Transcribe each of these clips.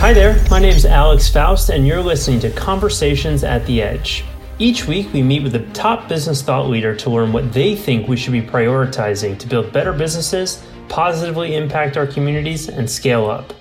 Hi there, my name is Alex Faust, and you're listening to Conversations at the Edge. Each week, we meet with the top business thought leader to learn what they think we should be prioritizing to build better businesses, positively impact our communities, and scale up.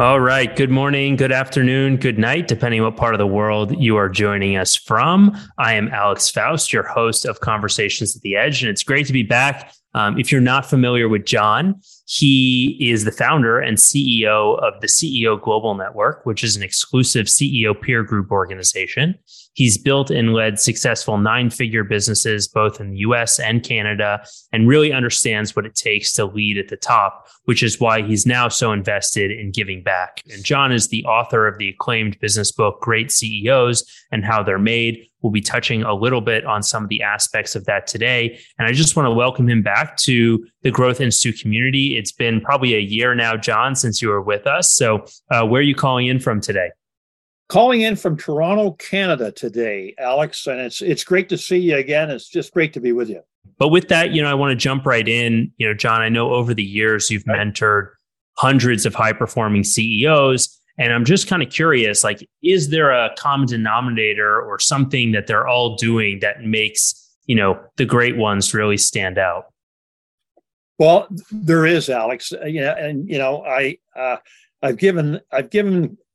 All right. Good morning, good afternoon, good night, depending what part of the world you are joining us from. I am Alex Faust, your host of Conversations at the Edge, and it's great to be back. If you're not familiar with John, he is the founder and CEO of the CEO Global Network, which is an exclusive CEO peer group organization. He's built and led successful nine-figure businesses, both in the US and Canada, and really understands what it takes to lead at the top, which is why he's now so invested in giving back. And John is the author of the acclaimed business book, Great CEOs and How They're Made. We'll be touching a little bit on some of the aspects of that today. And I just want to welcome him back to the Growth Institute community. It's been probably a year now, John, since you were with us. So where are you calling in from today? Calling in from Toronto, Canada today, Alex, and it's great to see you again. It's just great to be with you. But with that, I want to jump right in. John, I know over the years you've mentored hundreds of high-performing CEOs, and I'm just kind of curious, is there a common denominator or something that they're all doing that makes, the great ones really stand out? Well, there is, Alex. I've given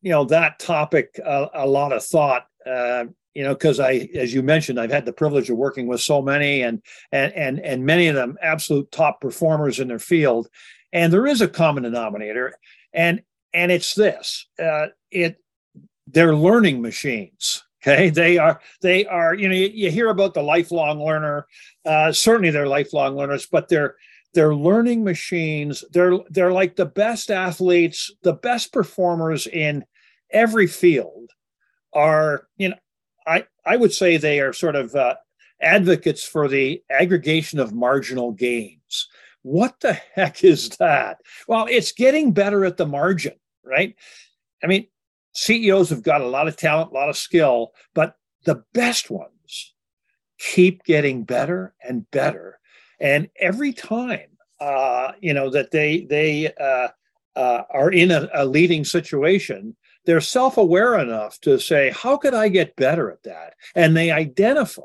that topic a lot of thought, because as you mentioned, I've had the privilege of working with so many and many of them absolute top performers in their field. And there is a common denominator, and it's this, they're learning machines. Okay. They are, you hear about the lifelong learner, certainly they're lifelong learners, but they're learning machines. They're like the best athletes, the best performers in every field are, I would say they are sort of advocates for the aggregation of marginal gains. What the heck is that? Well, it's getting better at the margin, right? I mean, CEOs have got a lot of talent, a lot of skill, but the best ones keep getting better and better. And every time, that they are in a leading situation, they're self-aware enough to say, how could I get better at that? And they identify.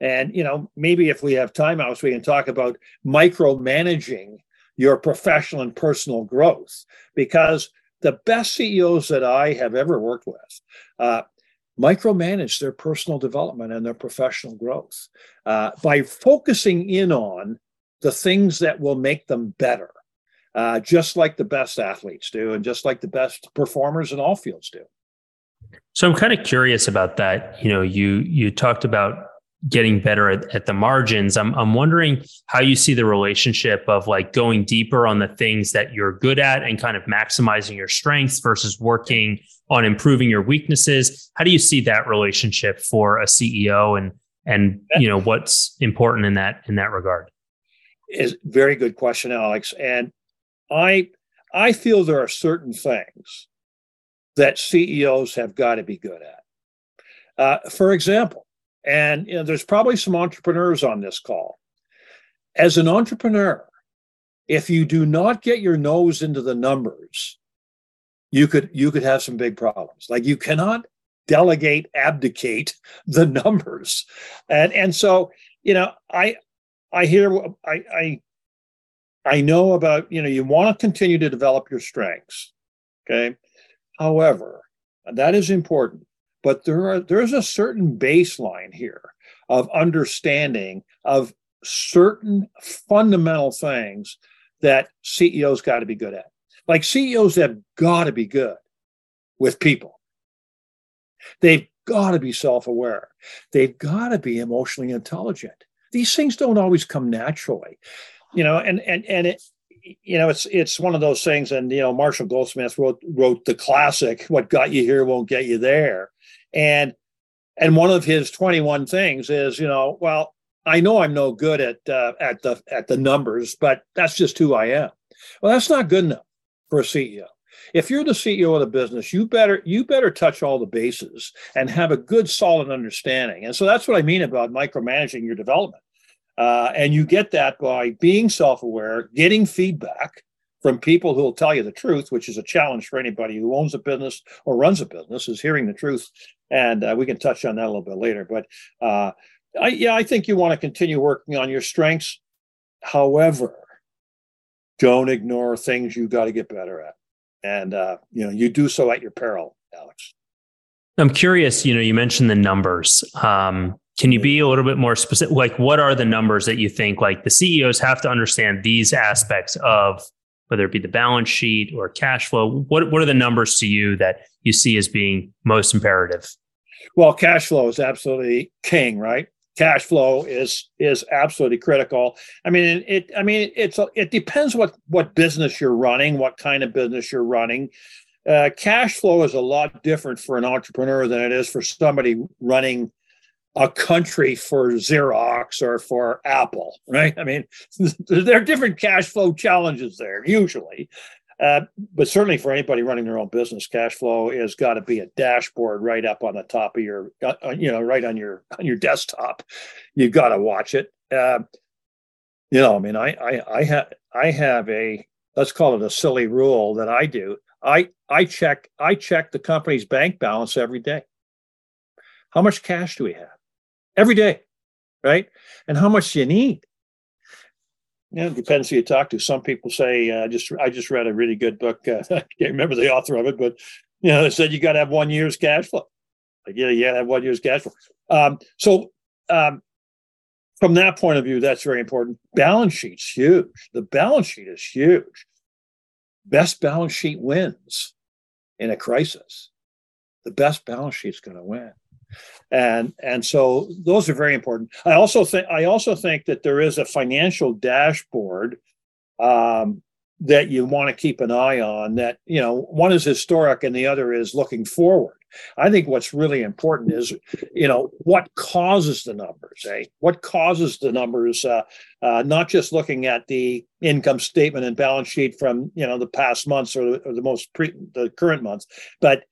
And, maybe if we have time, Alex, we can talk about micromanaging your professional and personal growth, because the best CEOs that I have ever worked with micromanage their personal development and their professional growth by focusing in on the things that will make them better, just like the best athletes do and just like the best performers in all fields do. So I'm kind of curious about that. You talked about getting better at the margins. I'm wondering how you see the relationship of going deeper on the things that you're good at and kind of maximizing your strengths versus working on improving your weaknesses. How do you see that relationship for a CEO and what's important in that regard? Is very good question, Alex. And I feel there are certain things that CEOs have got to be good at. For example, and there's probably some entrepreneurs on this call. As an entrepreneur, if you do not get your nose into the numbers, you could have some big problems. You cannot delegate, abdicate the numbers. And so, I know about, you want to continue to develop your strengths. Okay. However, that is important, but there's a certain baseline here of understanding of certain fundamental things that CEOs got to be good at. CEOs have got to be good with people. They've got to be self-aware. They've got to be emotionally intelligent. These things don't always come naturally, and it, it's one of those things. And, Marshall Goldsmith wrote the classic, What Got You Here Won't Get You There. And one of his 21 things is, well, I know I'm no good at the numbers, but that's just who I am. Well, that's not good enough for a CEO. If you're the CEO of the business, you better touch all the bases and have a good, solid understanding. And so that's what I mean about micromanaging your development. And you get that by being self-aware, getting feedback from people who will tell you the truth, which is a challenge for anybody who owns a business or runs a business, is hearing the truth. And we can touch on that a little bit later. But I think you want to continue working on your strengths. However, don't ignore things you got to get better at. And, you do so at your peril, Alex. I'm curious, you mentioned the numbers. Can you be a little bit more specific? Like, what are the numbers that you think the CEOs have to understand these aspects of, whether it be the balance sheet or cash flow? What are the numbers to you that you see as being most imperative? Well, cash flow is absolutely king, right? Cash flow is absolutely critical. It depends what business you're running, what kind of business you're running. Cash flow is a lot different for an entrepreneur than it is for somebody running a country for Xerox or for Apple, right? There are different cash flow challenges there usually, but certainly for anybody running their own business, cash flow has got to be a dashboard right up on the top of your, right on your desktop. You've got to watch it. I have a, let's call it a silly rule that I do. I check the company's bank balance every day. How much cash do we have every day, right? And how much do you need? It depends who you talk to. Some people say, I just read a really good book. I can't remember the author of it, but they said you got to have 1 year's cash flow. Like, yeah, you got to have 1 year's cash flow. From that point of view, that's very important. Balance sheet's huge. The balance sheet is huge. Best balance sheet wins in a crisis. The best balance sheet's going to win, and so those are very important. I also think that there is a financial dashboard that you want to keep an eye on. That one is historic and the other is looking forward. I think what's really important is what causes the numbers. What causes the numbers? Not just looking at the income statement and balance sheet from the past months or the current months, but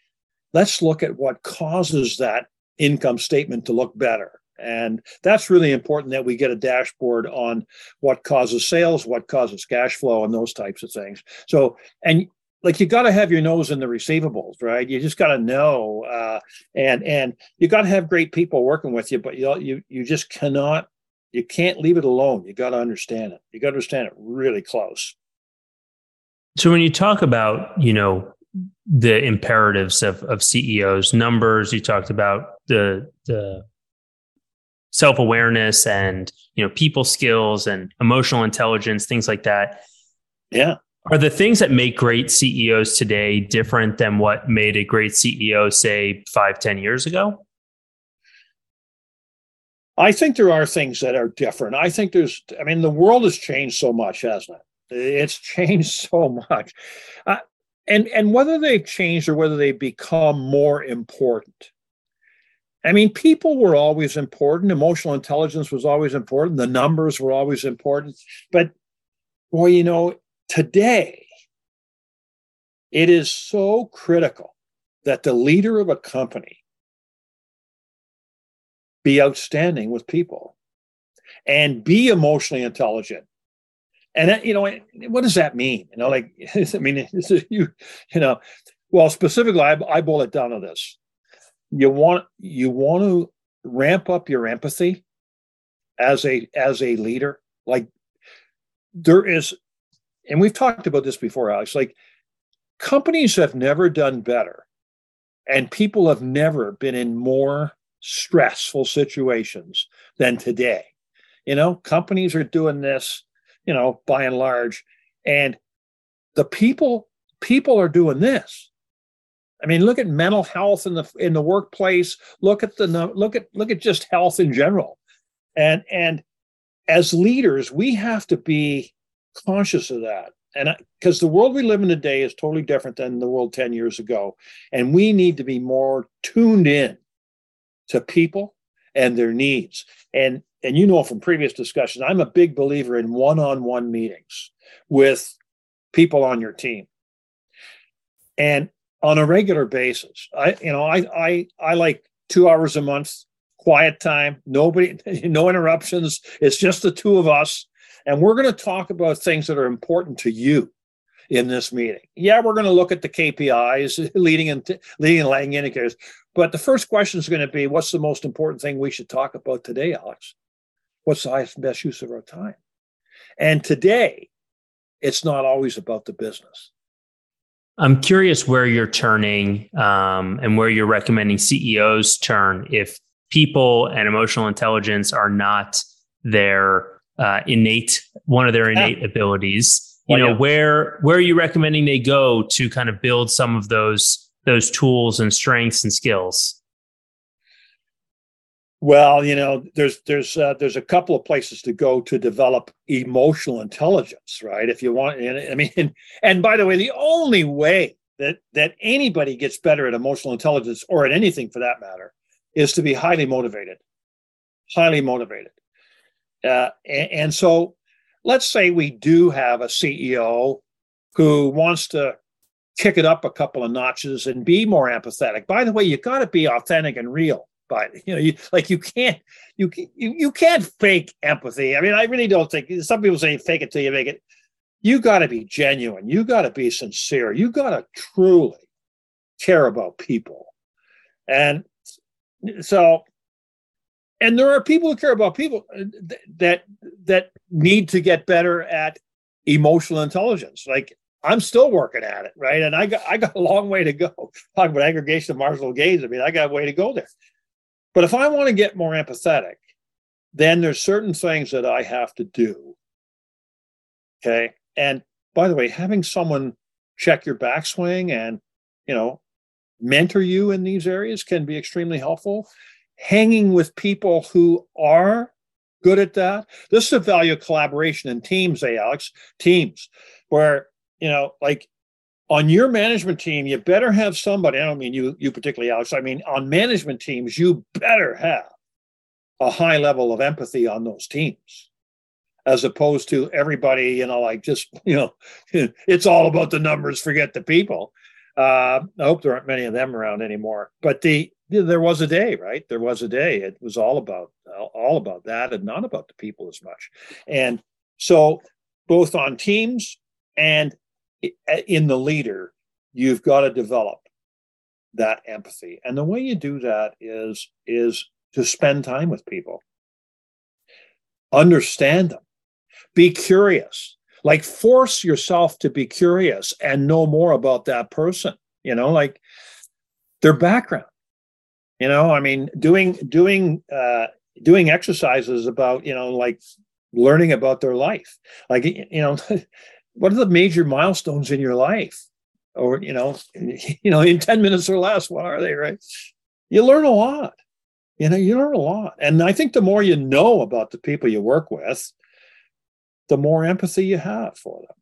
let's look at what causes that income statement to look better. And that's really important that we get a dashboard on what causes sales, what causes cash flow, and those types of things. So, and you got to have your nose in the receivables, right? You just got to know, and you got to have great people working with you, but you just cannot, you can't leave it alone. You got to understand it. You got to understand it really close. So when you talk about, the imperatives of CEOs, numbers, you talked about the self-awareness and, people skills and emotional intelligence, things like that. Yeah. Are the things that make great CEOs today different than what made a great CEO, say, 5-10 years ago? I think there are things that are different. I think the world has changed so much, hasn't it? It's changed so much. And whether they've changed or whether they've become more important. People were always important. Emotional intelligence was always important. The numbers were always important. But, well, today, it is so critical that the leader of a company be outstanding with people and be emotionally intelligent. And, what does that mean? Specifically, I boil it down to this. You want to ramp up your empathy as a leader. There is, and we've talked about this before, Alex, companies have never done better and people have never been in more stressful situations than today. Companies are doing this, by and large. And the people are doing this. Look at mental health in the workplace, look at just health in general. And as leaders, we have to be conscious of that. And because the world we live in today is totally different than the world 10 years ago. And we need to be more tuned in to people and their needs. And from previous discussions, I'm a big believer in one-on-one meetings with people on your team. And on a regular basis, I like 2 hours a month, quiet time, nobody, no interruptions. It's just the two of us. And we're going to talk about things that are important to you. in this meeting. Yeah, we're going to look at the KPIs, leading and lagging indicators. But the first question is going to be, what's the most important thing we should talk about today, Alex? What's the highest and best use of our time? And today, it's not always about the business. I'm curious where you're turning and where you're recommending CEOs turn if people and emotional intelligence are not their innate abilities. Where are you recommending they go to kind of build some of those tools and strengths and skills? Well, there's a couple of places to go to develop emotional intelligence, right? If you want, and by the way, the only way that anybody gets better at emotional intelligence or at anything for that matter is to be highly motivated. And so let's say we do have a CEO who wants to kick it up a couple of notches and be more empathetic. By the way, you got to be authentic and real. You can't fake empathy. I mean, I really don't think some people say fake it till you make it. You got to be genuine. You got to be sincere. You got to truly care about people. And so, and there are people who care about people that need to get better at emotional intelligence. Like, I'm still working at it, right? And I got a long way to go. Talk about aggregation of marginal gains. I mean, I got a way to go there. But if I want to get more empathetic, then there's certain things that I have to do. Okay. And by the way, having someone check your backswing and, mentor you in these areas can be extremely helpful. Hanging with people who are good at that. This is the value of collaboration in teams, Alex. Teams where, on your management team, you better have somebody. I don't mean you particularly, Alex. I mean, on management teams, you better have a high level of empathy on those teams, as opposed to everybody, it's all about the numbers, forget the people. I hope there aren't many of them around anymore. But there was a day, right? There was a day. It was all about that and not about the people as much. And so both on teams and in the leader, you've got to develop that empathy. And the way you do that is to spend time with people. Understand them. Be curious. Like, force yourself to be curious and know more about that person, their background. Doing exercises about, learning about their life. Like, what are the major milestones in your life? Or, in 10 minutes or less, what are they, right? You learn a lot. And I think the more you know about the people you work with, the more empathy you have for them.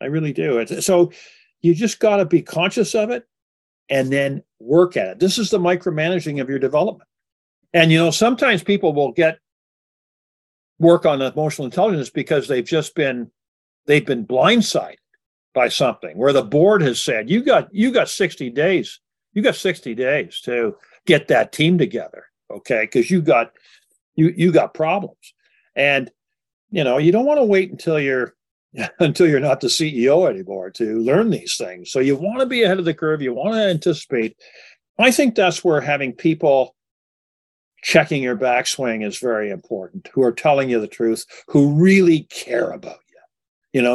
I really do. So you just got to be conscious of it and then work at it. This is the micromanaging of your development. And, sometimes people will get work on emotional intelligence because they've been blindsided by something where the board has said, you got 60 days. You got 60 days to get that team together. Okay. Cause you got problems, and you don't want to wait until you're not the CEO anymore to learn these things. So you want to be ahead of the curve. You want to anticipate. I think that's where having people checking your backswing is very important, who are telling you the truth, who really care about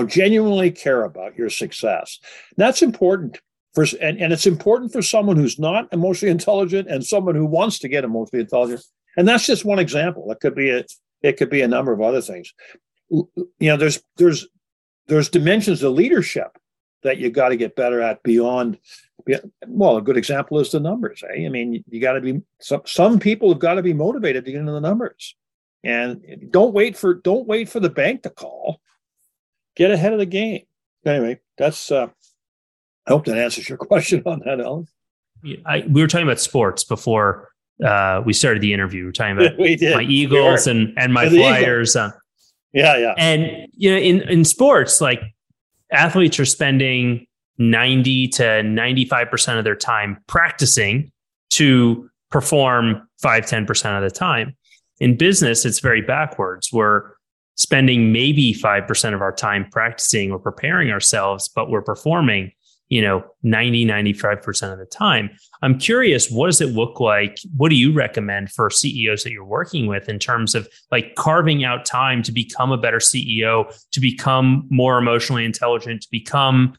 genuinely care about your success. That's important and it's important for someone who's not emotionally intelligent and someone who wants to get emotionally intelligent. And that's just one example. It could be a number of other things. There's dimensions of leadership that you got to get better at beyond. Well, a good example is the numbers. You got to be some people have got to be motivated to get into the numbers, and don't wait for the bank to call. Get ahead of the game. Anyway, that's. I hope that answers your question on that, Alan. Yeah, we were talking about sports before we started the interview. We were talking about my Eagles and my Flyers. Yeah. And in sports, like, athletes are spending 90 to 95% of their time practicing to perform 5-10% of the time. In business, it's very backwards. Where spending maybe 5% of our time practicing or preparing ourselves, but we're performing, 90, 95% of the time. I'm curious, what does it look like? What do you recommend for CEOs that you're working with in terms of like carving out time to become a better CEO, to become more emotionally intelligent, to become,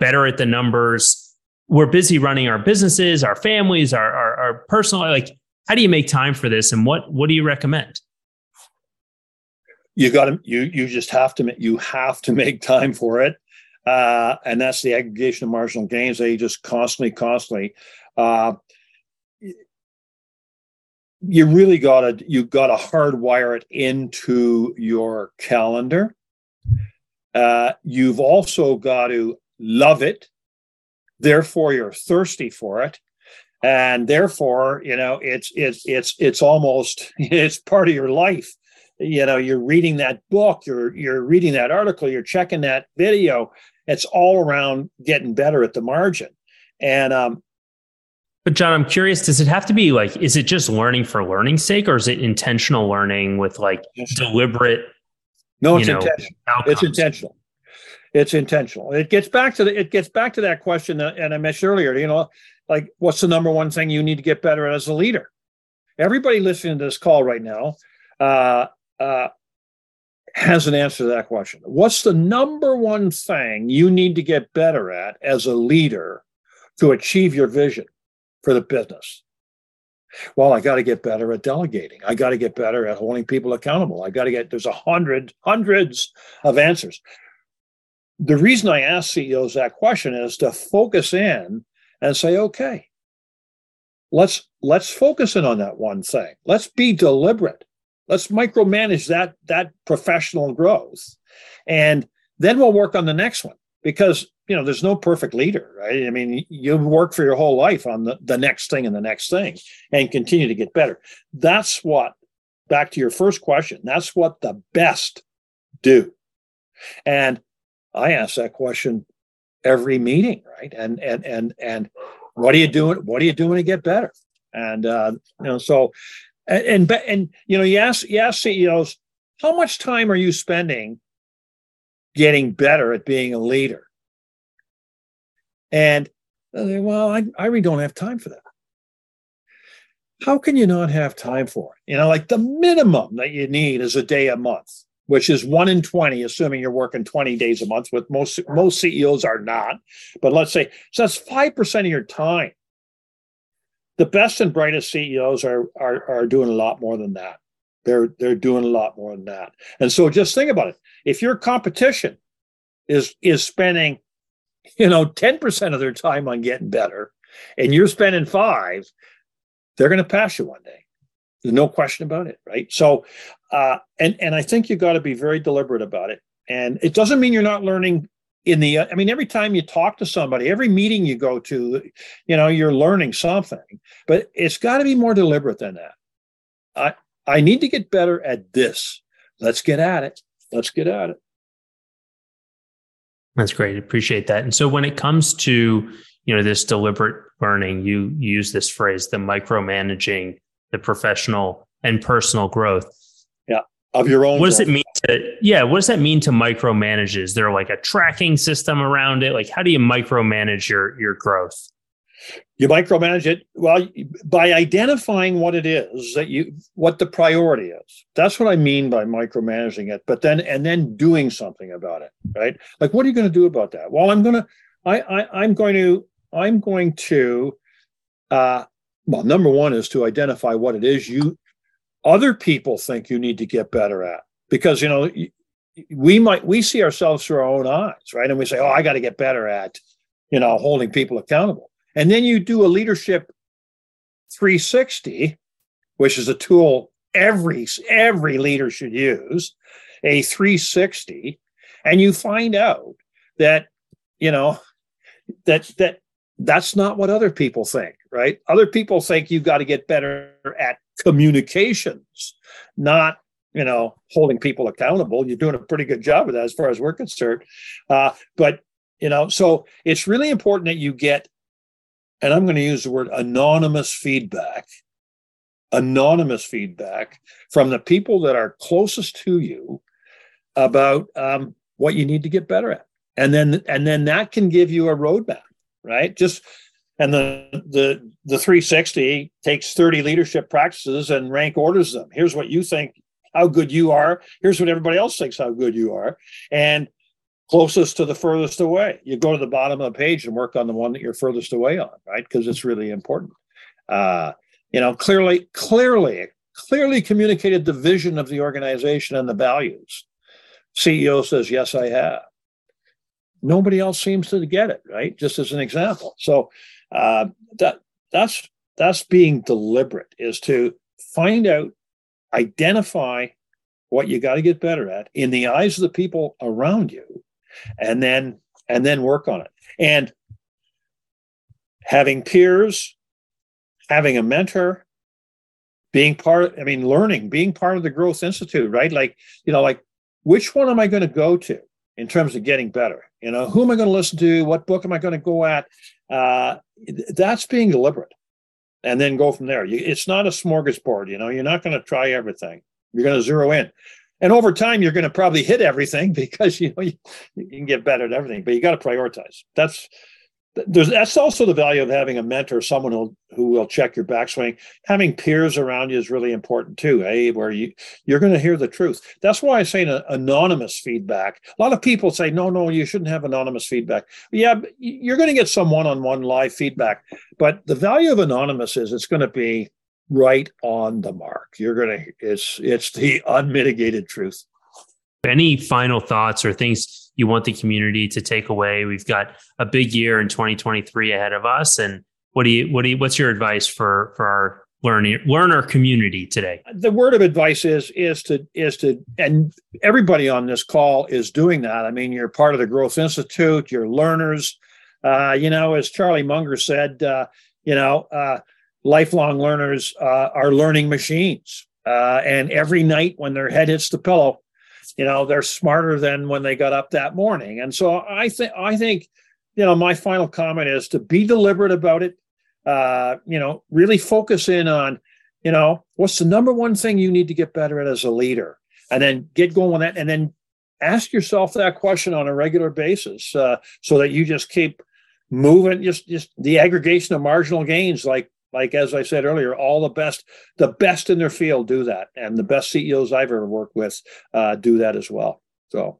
better at the numbers? We're busy running our businesses, our families, our personal, how do you make time for this? And what do you recommend? You have to make time for it. And that's the aggregation of marginal gains. They just constantly. You really gotta hardwire it into your calendar. You've also got to love it. Therefore, you're thirsty for it. And therefore, it's almost, it's part of your life. You're reading that book, you're reading that article, you're checking that video. It's all around getting better at the margin. And but John, I'm curious, does it have to be is it just learning for learning's sake, or is it intentional learning with deliberate? No, it's intentional. Outcomes? It's intentional. It gets back to that question that, and I mentioned earlier, what's the number one thing you need to get better at as a leader? Everybody listening to this call right now has an answer to that question. What's the number one thing you need to get better at as a leader to achieve your vision for the business? Well, I got to get better at delegating. I got to get better at holding people accountable. There's hundreds of answers. The reason I ask CEOs that question is to focus in and say, okay, let's focus in on that one thing. Let's be deliberate. Let's micromanage that professional growth. And then we'll work on the next one, because, there's no perfect leader, right? I mean, you work for your whole life on the next thing and the next thing and continue to get better. That's what, back to your first question, that's what the best do. And I ask that question every meeting, right? And what are you doing to get better? And, yes, CEOs, how much time are you spending getting better at being a leader? And they, I really don't have time for that. How can you not have time for it? The minimum that you need is a day a month, which is 1 in 20, assuming you're working 20 days a month, with most CEOs are not. But let's say, so that's 5% of your time. The best and brightest CEOs are doing a lot more than that. They're doing a lot more than that. And so just think about it. If your competition is spending, 10% of their time on getting better, and you're spending 5, they're going to pass you one day. There's no question about it, right? So, and I think you got to be very deliberate about it. And it doesn't mean you're not learning. Every time you talk to somebody, every meeting you go to, you're learning something, but it's got to be more deliberate than that. I need to get better at this. Let's get at it. That's great. Appreciate that. And so when it comes to, this deliberate learning, you use this phrase, the micromanaging, the professional and personal growth. Yeah. Of your own. What does it mean? What does that mean to micromanage? Is there a tracking system around it? How do you micromanage your growth? You micromanage it, by identifying what it is what the priority is. That's what I mean by micromanaging it, but then doing something about it, right? What are you going to do about that? Well, I'm going to number one is to identify what it is other people think you need to get better at. Because, we see ourselves through our own eyes, right? And we say, I got to get better at, holding people accountable. And then you do a leadership 360, which is a tool every leader should use, a 360. And you find out that, that's not what other people think, right? Other people think you've got to get better at communications, not holding people accountable. You're doing a pretty good job of that as far as we're concerned. So it's really important that you get, and I'm going to use the word anonymous feedback from the people that are closest to you about what you need to get better at. And then that can give you a roadmap, right? And the 360 takes 30 leadership practices and rank orders them. Here's what you think, how good you are. Here's what everybody else thinks, how good you are. And closest to the furthest away. You go to the bottom of the page and work on the one that you're furthest away on, right? Because it's really important. Clearly communicated the vision of the organization and the values. CEO says, yes, I have. Nobody else seems to get it, right? Just as an example. So that's being deliberate, is to find out, identify what you got to get better at in the eyes of the people around you, and then work on it. And having peers, having a mentor, being part of the Growth Institute, right? Which one am I going to go to in terms of getting better? Who am I going to listen to? What book am I going to go at? That's being deliberate, and then go from there. It's not a smorgasbord. You're not going to try everything. You're going to zero in, and over time, you're going to probably hit everything because you can get better at everything. But you got to prioritize. That's also the value of having a mentor, someone who will check your backswing. Having peers around you is really important too, where you're going to hear the truth. That's why I say anonymous feedback. A lot of people say, no, you shouldn't have anonymous feedback. Yeah, but you're going to get some one-on-one live feedback. But the value of anonymous is it's going to be right on the mark. It's the unmitigated truth. Any final thoughts or things you want the community to take away? We've got a big year in 2023 ahead of us. And what's your advice for our learner community today? The word of advice is to, and everybody on this call is doing that. I mean, you're part of the Growth Institute, you're learners, as Charlie Munger said, lifelong learners are learning machines. And every night when their head hits the pillow, they're smarter than when they got up that morning. And so I think, my final comment is to be deliberate about it. Really focus in on, what's the number one thing you need to get better at as a leader, and then get going with that. And then ask yourself that question on a regular basis, so that you just keep moving, just the aggregation of marginal gains, like, as I said earlier, all the best in their field do that. And the best CEOs I've ever worked with do that as well. So,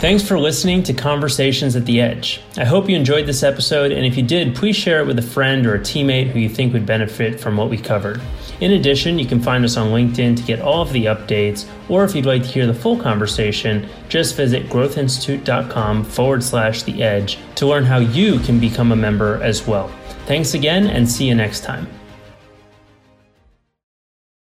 thanks for listening to Conversations at the Edge. I hope you enjoyed this episode. And if you did, please share it with a friend or a teammate who you think would benefit from what we covered. In addition, you can find us on LinkedIn to get all of the updates. Or if you'd like to hear the full conversation, just visit growthinstitute.com/the edge to learn how you can become a member as well. Thanks again, and see you next time.